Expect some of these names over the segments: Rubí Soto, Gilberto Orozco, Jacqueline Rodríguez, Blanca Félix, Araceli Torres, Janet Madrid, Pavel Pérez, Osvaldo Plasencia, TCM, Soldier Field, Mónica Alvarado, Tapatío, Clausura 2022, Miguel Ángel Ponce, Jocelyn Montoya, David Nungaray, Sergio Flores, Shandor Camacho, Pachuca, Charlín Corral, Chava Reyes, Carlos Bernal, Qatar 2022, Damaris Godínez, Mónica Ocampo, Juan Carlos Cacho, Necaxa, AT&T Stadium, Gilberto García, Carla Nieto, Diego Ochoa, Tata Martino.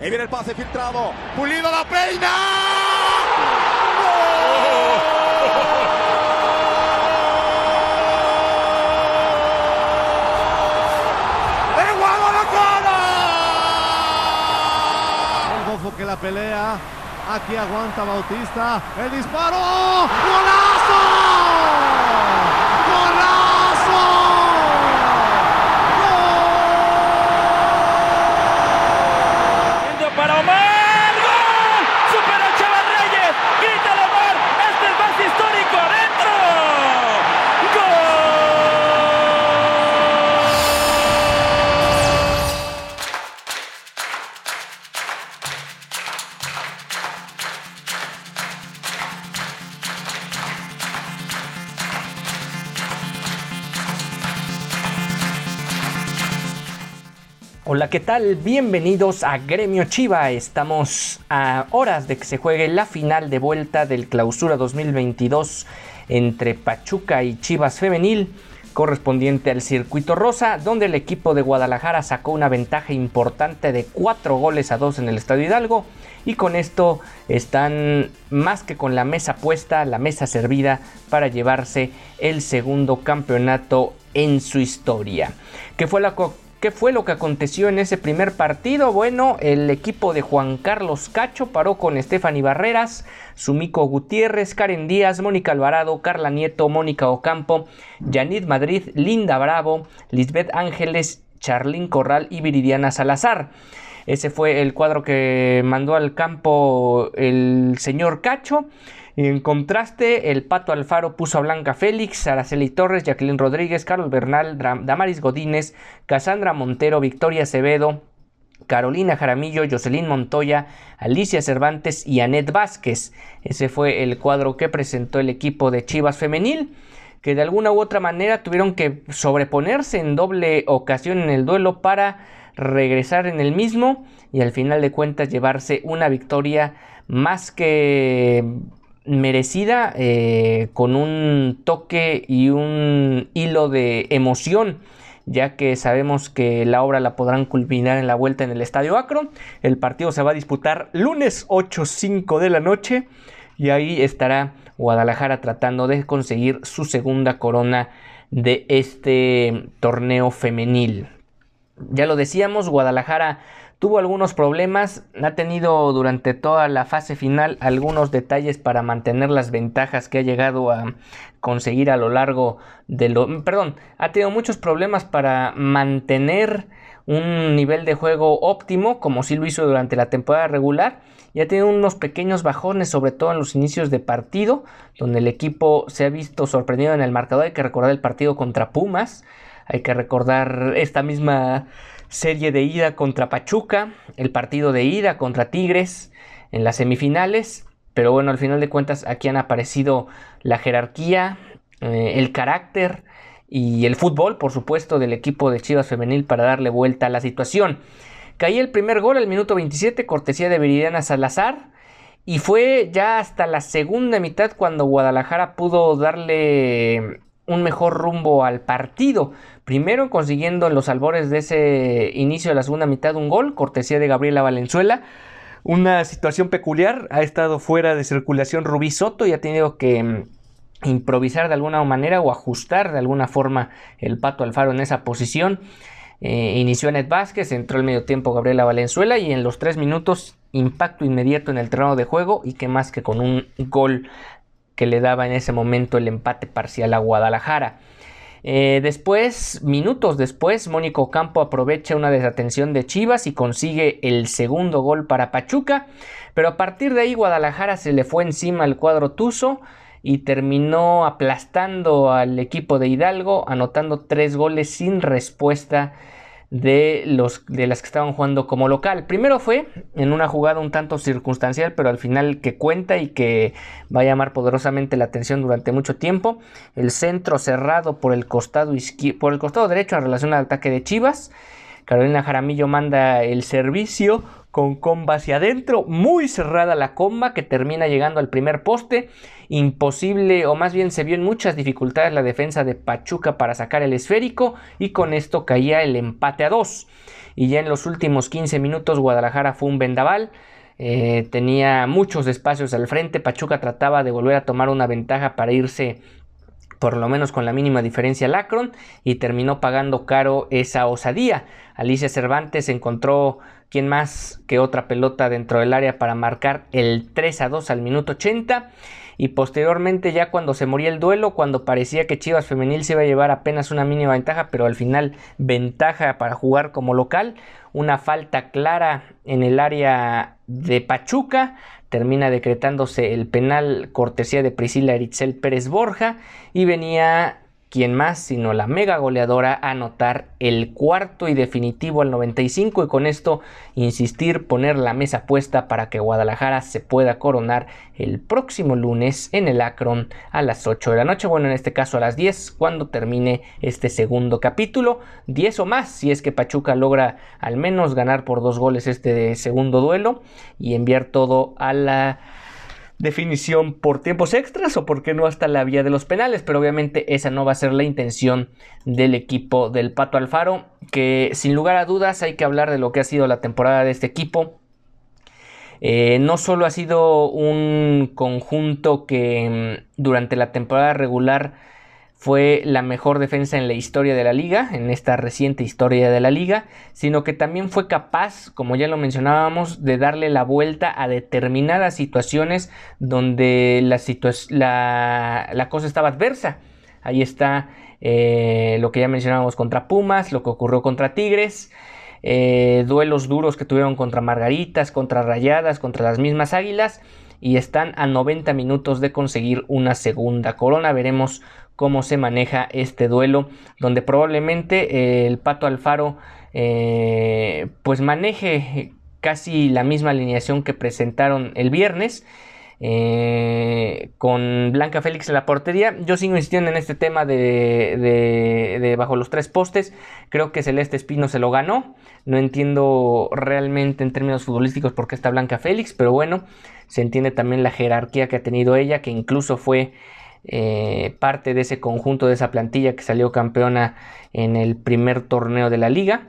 Ahí viene el pase filtrado. Pulido la peina. ¡Gol! ¡De Guadalajara! El Bofo que la pelea. Aquí aguanta Bautista. El disparo. ¡Golazo! ¡Golazo! Para Omar, ¡gol! ¡Supera a Chava Reyes! ¡Grítalo, Omar! ¡Este es más histórico! ¡Adentro! Hola, ¿qué tal? Bienvenidos a Gremio Chiva. Estamos a horas de que se juegue la final de vuelta del Clausura 2022 entre Pachuca y Chivas Femenil, correspondiente al Circuito Rosa, donde el equipo de Guadalajara sacó una ventaja importante de 4-2 en el Estadio Hidalgo, y con esto están más que con la mesa puesta, la mesa servida para llevarse el segundo campeonato en su historia. ¿Qué fue lo que aconteció en ese primer partido? Bueno, el equipo de Juan Carlos Cacho paró con Estefany Barreras, Sumico Gutiérrez, Karen Díaz, Mónica Alvarado, Carla Nieto, Mónica Ocampo, Janet Madrid, Linda Bravo, Lisbeth Ángeles, Charlín Corral y Viridiana Salazar. Ese fue el cuadro que mandó al campo el señor Cacho. En contraste, el Pato Alfaro puso a Blanca Félix, Araceli Torres, Jacqueline Rodríguez, Carlos Bernal, Damaris Godínez, Cassandra Montero, Victoria Acevedo, Carolina Jaramillo, Jocelyn Montoya, Alicia Cervantes y Anet Vázquez. Ese fue el cuadro que presentó el equipo de Chivas Femenil, que de alguna u otra manera tuvieron que sobreponerse en doble ocasión en el duelo para regresar en el mismo y al final de cuentas llevarse una victoria más que merecida, con un toque y un hilo de emoción, ya que sabemos que la obra la podrán culminar en la vuelta en el Estadio Akron. El partido se va a disputar lunes 8:05 de la noche y ahí estará Guadalajara tratando de conseguir su segunda corona de este torneo femenil. Ya lo decíamos, Guadalajara tuvo algunos problemas, ha tenido durante toda la fase final algunos detalles para mantener las ventajas que ha llegado a conseguir a lo largo de ha tenido muchos problemas para mantener un nivel de juego óptimo, como sí lo hizo durante la temporada regular, y ha tenido unos pequeños bajones, sobre todo en los inicios de partido, donde el equipo se ha visto sorprendido en el marcador. Hay que recordar el partido contra Pumas, hay que recordar esta misma serie de ida contra Pachuca, el partido de ida contra Tigres en las semifinales. Pero bueno, al final de cuentas aquí han aparecido la jerarquía, el carácter y el fútbol, por supuesto, del equipo de Chivas Femenil para darle vuelta a la situación. Caía el primer gol al minuto 27, cortesía de Viridiana Salazar, y fue ya hasta la segunda mitad cuando Guadalajara pudo darle un mejor rumbo al partido, primero consiguiendo en los albores de ese inicio de la segunda mitad un gol, cortesía de Gabriela Valenzuela. Una situación peculiar, ha estado fuera de circulación Rubí Soto y ha tenido que improvisar de alguna manera o ajustar de alguna forma el Pato Alfaro en esa posición. Inició Anet Vázquez, entró al medio tiempo Gabriela Valenzuela y en los 3 minutos impacto inmediato en el terreno de juego, y que más que con un gol que le daba en ese momento el empate parcial a Guadalajara. Minutos después, Mónica Ocampo aprovecha una desatención de Chivas y consigue el segundo gol para Pachuca, pero a partir de ahí Guadalajara se le fue encima al cuadro tuzo y terminó aplastando al equipo de Hidalgo, anotando 3 goles sin respuesta de las que estaban jugando como local. Primero fue en una jugada un tanto circunstancial, pero al final que cuenta y que va a llamar poderosamente la atención durante mucho tiempo. El centro cerrado por el costado derecho en relación al ataque de Chivas. Carolina Jaramillo manda el servicio, con comba hacia adentro, muy cerrada la comba que termina llegando al primer poste, imposible, o más bien se vio en muchas dificultades la defensa de Pachuca para sacar el esférico, y con esto caía el empate a 2, y ya en los últimos 15 minutos Guadalajara fue un vendaval. Tenía muchos espacios al frente, Pachuca trataba de volver a tomar una ventaja para irse por lo menos con la mínima diferencia al Akron, y terminó pagando caro esa osadía. Alicia Cervantes encontró quien más que otra pelota dentro del área para marcar el 3-2 al minuto 80, y posteriormente ya cuando se moría el duelo, cuando parecía que Chivas Femenil se iba a llevar apenas una mínima ventaja, pero al final ventaja para jugar como local, una falta clara en el área de Pachuca, termina decretándose el penal cortesía de Priscila Eritzel Pérez Borja, y venía quien más sino la mega goleadora a anotar el cuarto y definitivo al 95, y con esto insistir, poner la mesa puesta para que Guadalajara se pueda coronar el próximo lunes en el Akron a las 8 de la noche, bueno, en este caso a las 10 cuando termine este segundo capítulo, 10 o más si es que Pachuca logra al menos ganar por 2 goles este segundo duelo y enviar todo a la definición por tiempos extras, o por qué no hasta la vía de los penales, pero obviamente esa no va a ser la intención del equipo del Pato Alfaro, que sin lugar a dudas hay que hablar de lo que ha sido la temporada de este equipo. No solo ha sido un conjunto que durante la temporada regular fue la mejor defensa en la historia de la liga, en esta reciente historia de la liga, sino que también fue capaz, como ya lo mencionábamos, de darle la vuelta a determinadas situaciones donde la cosa estaba adversa. Ahí está lo que ya mencionábamos contra Pumas, lo que ocurrió contra Tigres, duelos duros que tuvieron contra Margaritas, contra Rayadas, contra las mismas Águilas, y están a 90 minutos de conseguir una segunda corona. Veremos cómo se maneja este duelo, donde probablemente el Pato Alfaro pues maneje casi la misma alineación que presentaron el viernes, con Blanca Félix en la portería. Yo sigo insistiendo en este tema de bajo los 3 postes. Creo que Celeste Espino se lo ganó. No entiendo realmente en términos futbolísticos por qué está Blanca Félix, pero bueno, se entiende también la jerarquía que ha tenido ella, que incluso fue parte de ese conjunto, de esa plantilla que salió campeona en el primer torneo de la liga.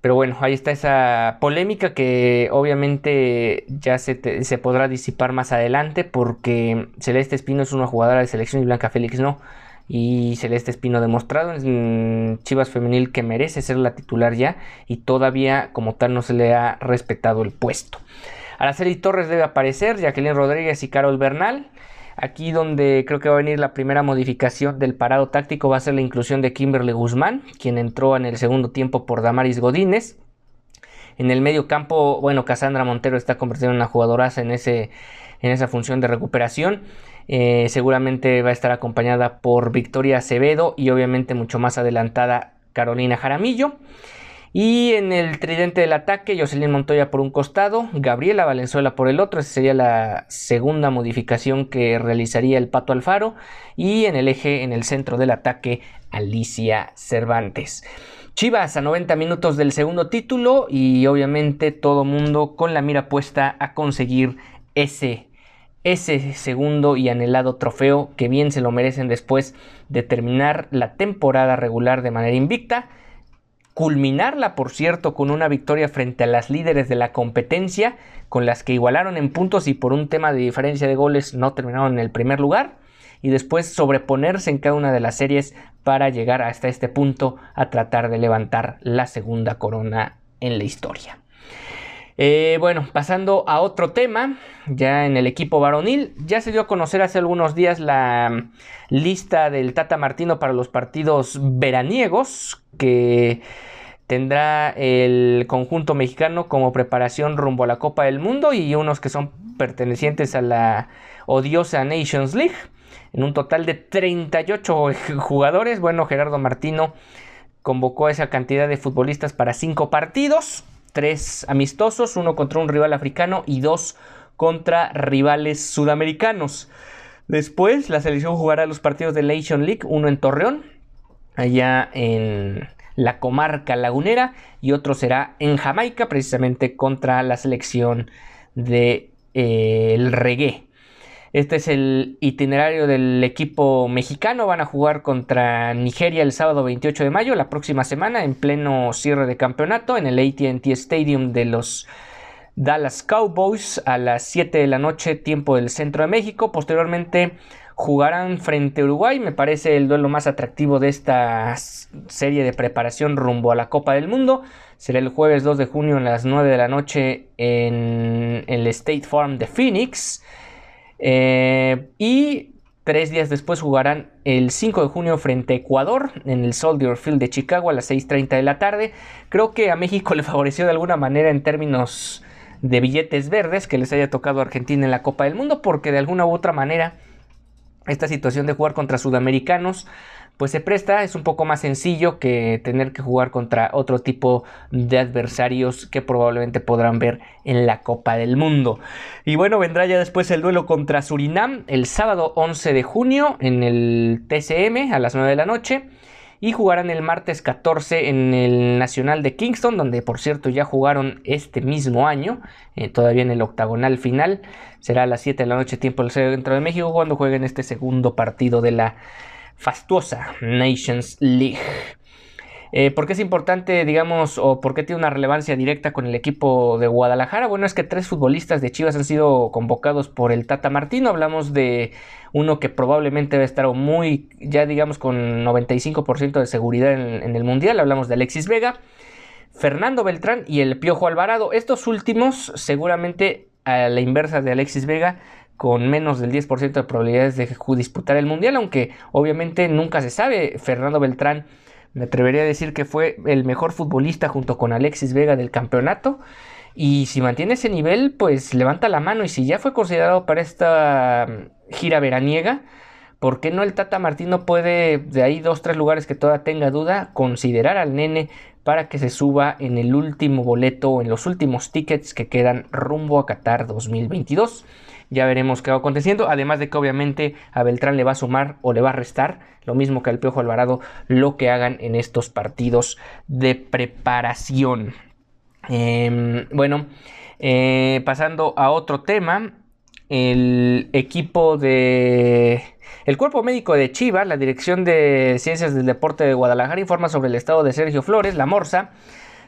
Pero bueno, ahí está esa polémica que obviamente ya se podrá disipar más adelante, porque Celeste Espino es una jugadora de selección y Blanca Félix no. Y Celeste Espino ha demostrado en Chivas Femenil que merece ser la titular ya, y todavía como tal no se le ha respetado el puesto. Araceli Torres debe aparecer, Jacqueline Rodríguez y Carol Bernal. Aquí donde creo que va a venir la primera modificación del parado táctico va a ser la inclusión de Kimberly Guzmán, quien entró en el segundo tiempo por Damaris Godínez. En el medio campo, bueno, Cassandra Montero está convirtiendo en una jugadoraza en esa función de recuperación. Seguramente va a estar acompañada por Victoria Acevedo y obviamente mucho más adelantada Carolina Jaramillo. Y en el tridente del ataque, Jocelyn Montoya por un costado, Gabriela Valenzuela por el otro. Esa sería la segunda modificación que realizaría el Pato Alfaro. Y en el eje, en el centro del ataque, Alicia Cervantes. Chivas a 90 minutos del segundo título, y obviamente todo mundo con la mira puesta a conseguir ese segundo y anhelado trofeo, que bien se lo merecen después de terminar la temporada regular de manera invicta. Culminarla, por cierto, con una victoria frente a las líderes de la competencia, con las que igualaron en puntos y por un tema de diferencia de goles no terminaron en el primer lugar, y después sobreponerse en cada una de las series para llegar hasta este punto a tratar de levantar la segunda corona en la historia. Bueno, pasando a otro tema, ya en el equipo varonil, ya se dio a conocer hace algunos días la lista del Tata Martino para los partidos veraniegos que tendrá el conjunto mexicano como preparación rumbo a la Copa del Mundo, y unos que son pertenecientes a la odiosa Nations League, en un total de 38 jugadores. Bueno, Gerardo Martino convocó a esa cantidad de futbolistas para 5 partidos. 3 amistosos, 1 contra un rival africano y 2 contra rivales sudamericanos. Después la selección jugará los partidos de la Nations League, uno en Torreón, allá en la comarca lagunera, y otro será en Jamaica, precisamente contra la selección de el reggae. Este es el itinerario del equipo mexicano. Van a jugar contra Nigeria el sábado 28 de mayo, la próxima semana, en pleno cierre de campeonato, en el AT&T Stadium de los Dallas Cowboys a las 7 de la noche, tiempo del centro de México. Posteriormente jugarán frente a Uruguay, me parece el duelo más atractivo de esta serie de preparación rumbo a la Copa del Mundo. Será el jueves 2 de junio a las 9 de la noche en el State Farm de Phoenix. Y 3 días después jugarán el 5 de junio frente a Ecuador en el Soldier Field de Chicago a las 6:30 de la tarde. Creo que a México le favoreció de alguna manera en términos de billetes verdes que les haya tocado a Argentina en la Copa del Mundo, porque de alguna u otra manera esta situación de jugar contra sudamericanos pues se presta, es un poco más sencillo que tener que jugar contra otro tipo de adversarios que probablemente podrán ver en la Copa del Mundo. Y bueno, vendrá ya después el duelo contra Surinam el sábado 11 de junio en el TCM a las 9 de la noche. Y jugarán el martes 14 en el Nacional de Kingston, donde por cierto ya jugaron este mismo año, todavía en el octagonal final. Será a las 7 de la noche tiempo del centro de México cuando jueguen este segundo partido de la fastuosa Nations League. ¿Por qué es importante, digamos, o por qué tiene una relevancia directa con el equipo de Guadalajara? Bueno, es que 3 futbolistas de Chivas han sido convocados por el Tata Martino. Hablamos de uno que probablemente va a estar muy, ya digamos, con 95% de seguridad en el Mundial. Hablamos de Alexis Vega, Fernando Beltrán y el Piojo Alvarado. Estos últimos, seguramente a la inversa de Alexis Vega, con menos del 10% de probabilidades de disputar el Mundial, aunque obviamente nunca se sabe. Fernando Beltrán, me atrevería a decir que fue el mejor futbolista junto con Alexis Vega del campeonato. Y si mantiene ese nivel, pues levanta la mano. Y si ya fue considerado para esta gira veraniega, ¿por qué no el Tata Martino puede, de ahí 2-3 lugares que todavía tenga duda, considerar al nene para que se suba en el último boleto o en los últimos tickets que quedan rumbo a Qatar 2022? Ya veremos qué va aconteciendo, además de que obviamente a Beltrán le va a sumar o le va a restar, lo mismo que al Piojo Alvarado, lo que hagan en estos partidos de preparación. Pasando a otro tema, el cuerpo médico de Chivas, la Dirección de Ciencias del Deporte de Guadalajara, informa sobre el estado de Sergio Flores, la Morsa,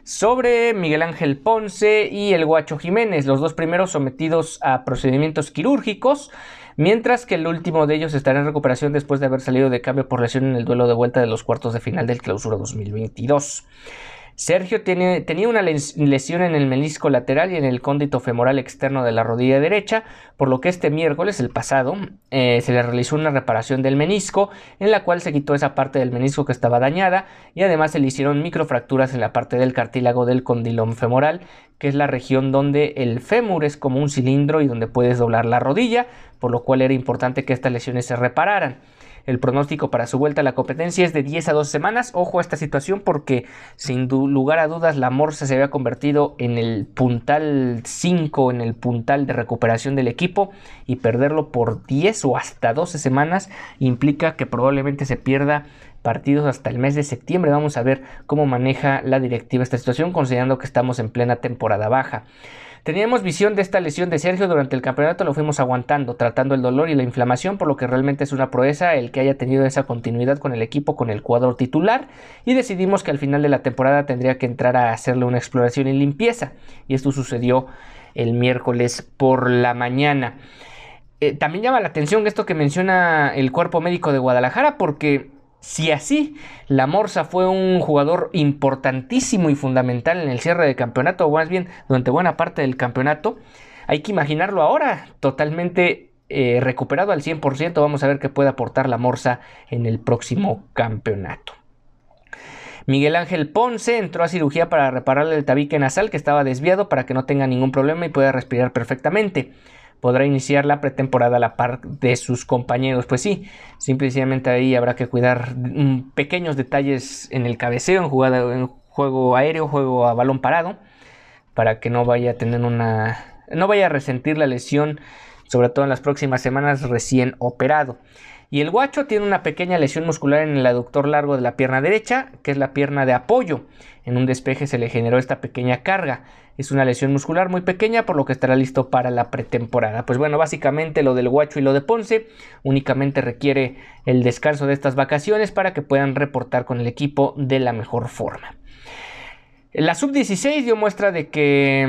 sobre Miguel Ángel Ponce y el Guacho Jiménez, los 2 primeros sometidos a procedimientos quirúrgicos, mientras que el último de ellos estará en recuperación después de haber salido de cambio por lesión en el duelo de vuelta de los cuartos de final del Clausura 2022. Sergio tenía una lesión en el menisco lateral y en el cóndito femoral externo de la rodilla derecha, por lo que este miércoles, el pasado, se le realizó una reparación del menisco, en la cual se quitó esa parte del menisco que estaba dañada, y además se le hicieron microfracturas en la parte del cartílago del condilón femoral, que es la región donde el fémur es como un cilindro y donde puedes doblar la rodilla, por lo cual era importante que estas lesiones se repararan. El pronóstico para su vuelta a la competencia es de 10 a 12 semanas. Ojo a esta situación porque sin lugar a dudas la Morsa se había convertido en el puntal 5, en el puntal de recuperación del equipo, y perderlo por 10 o hasta 12 semanas implica que probablemente se pierda partidos hasta el mes de septiembre. Vamos a ver cómo maneja la directiva esta situación considerando que estamos en plena temporada baja. Teníamos visión de esta lesión de Sergio durante el campeonato, lo fuimos aguantando, tratando el dolor y la inflamación, por lo que realmente es una proeza el que haya tenido esa continuidad con el equipo, con el cuadro titular, y decidimos que al final de la temporada tendría que entrar a hacerle una exploración y limpieza, y esto sucedió el miércoles por la mañana. También llama la atención esto que menciona el cuerpo médico de Guadalajara, porque si así la Morsa fue un jugador importantísimo y fundamental en el cierre de campeonato, o más bien durante buena parte del campeonato, hay que imaginarlo ahora totalmente recuperado al 100%. Vamos a ver qué puede aportar la Morsa en el próximo campeonato. Miguel Ángel Ponce entró a cirugía para repararle el tabique nasal que estaba desviado para que no tenga ningún problema y pueda respirar perfectamente. Podrá iniciar la pretemporada a la par de sus compañeros. Pues sí, simplemente ahí habrá que cuidar pequeños detalles en el cabeceo, en juego aéreo, juego a balón parado, para que no vaya a tener no vaya a resentir la lesión, sobre todo en las próximas semanas recién operado. y el Guacho tiene una pequeña lesión muscular en el aductor largo de la pierna derecha, que es la pierna de apoyo. En un despeje se le generó esta pequeña carga. Es una lesión muscular muy pequeña, por lo que estará listo para la pretemporada. Pues bueno, básicamente lo del Guacho y lo de Ponce, únicamente requiere el descanso de estas vacaciones para que puedan reportar con el equipo de la mejor forma. La sub-16 dio muestra de que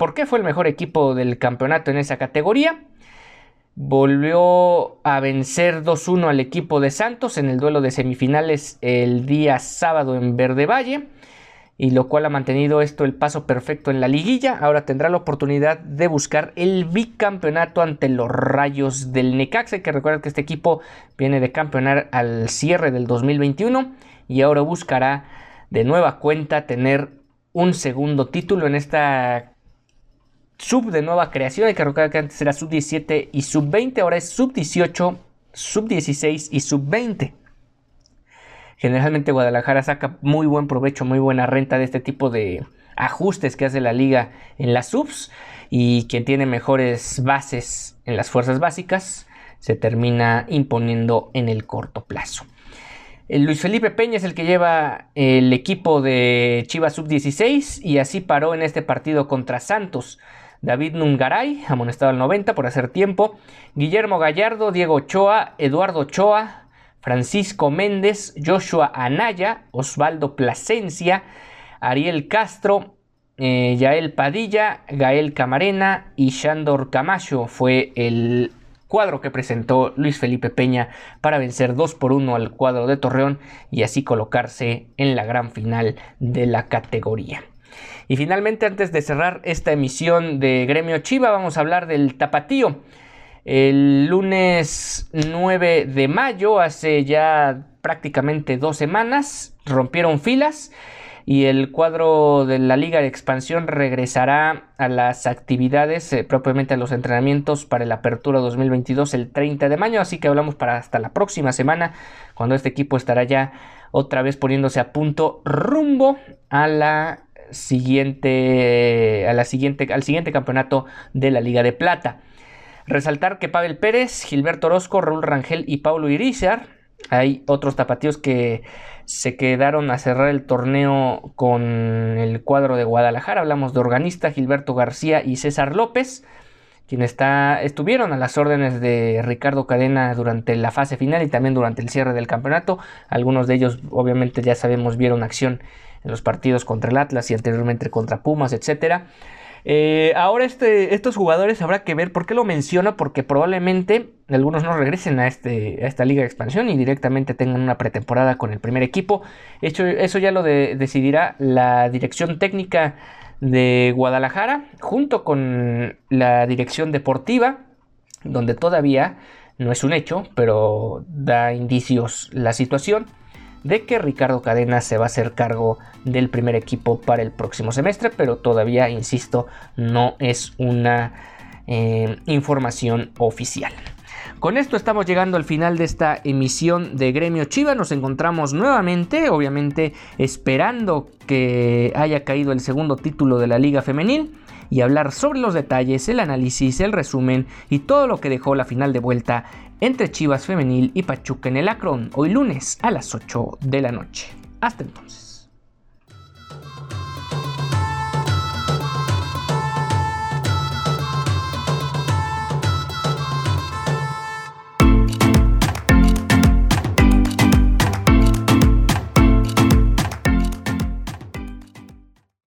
por qué fue el mejor equipo del campeonato en esa categoría. Volvió a vencer 2-1 al equipo de Santos en el duelo de semifinales el día sábado en Verde Valle, y lo cual ha mantenido esto el paso perfecto en la liguilla. Ahora tendrá la oportunidad de buscar el bicampeonato ante los Rayos del Necaxa. Hay que recordar que este equipo viene de campeonar al cierre del 2021 y ahora buscará de nueva cuenta tener un segundo título en esta sub de nueva creación. Hay que recordar que antes era sub 17 y sub 20, ahora es sub 18, sub 16 y sub 20. Generalmente Guadalajara saca muy buen provecho, muy buena renta de este tipo de ajustes que hace la liga en las subs, y quien tiene mejores bases en las fuerzas básicas se termina imponiendo en el corto plazo. Luis Felipe Peña es el que lleva el equipo de Chivas Sub-16 y así paró en este partido contra Santos. David Nungaray, amonestado al 90 por hacer tiempo. Guillermo Gallardo, Diego Ochoa, Eduardo Ochoa, Francisco Méndez, Joshua Anaya, Osvaldo Plasencia, Ariel Castro, Yael Padilla, Gael Camarena y Shandor Camacho fue el cuadro que presentó Luis Felipe Peña para vencer 2-1 al cuadro de Torreón y así colocarse en la gran final de la categoría. Y finalmente, antes de cerrar esta emisión de Gremio Chiva, vamos a hablar del Tapatío. El lunes 9 de mayo, hace ya prácticamente 2 semanas, rompieron filas y el cuadro de la Liga de Expansión regresará a las actividades, propiamente a los entrenamientos para la Apertura 2022 el 30 de mayo. Así que hablamos para hasta la próxima semana, cuando este equipo estará ya otra vez poniéndose a punto rumbo a al siguiente campeonato de la Liga de Plata. Resaltar que Pavel Pérez, Gilberto Orozco, Raúl Rangel y Paulo Irizar. Hay otros tapatíos que se quedaron a cerrar el torneo con el cuadro de Guadalajara. Hablamos de Organista, Gilberto García y César López, quienes estuvieron a las órdenes de Ricardo Cadena durante la fase final y también durante el cierre del campeonato. Algunos de ellos, obviamente, ya sabemos, vieron acción en los partidos contra el Atlas y anteriormente contra Pumas, etcétera. Ahora estos jugadores habrá que ver por qué lo menciona, porque probablemente algunos no regresen a esta Liga de Expansión y directamente tengan una pretemporada con el primer equipo. Eso ya lo decidirá la dirección técnica de Guadalajara junto con la dirección deportiva, donde todavía no es un hecho, pero da indicios la situación de que Ricardo Cadena se va a hacer cargo del primer equipo para el próximo semestre, pero todavía, insisto, no es una información oficial. Con esto estamos llegando al final de esta emisión de Gremio Chiva. Nos encontramos nuevamente, obviamente esperando que haya caído el segundo título de la Liga Femenil, y hablar sobre los detalles, el análisis, el resumen y todo lo que dejó la final de vuelta entre Chivas Femenil y Pachuca en el Akron, hoy lunes a las 8 de la noche. Hasta entonces.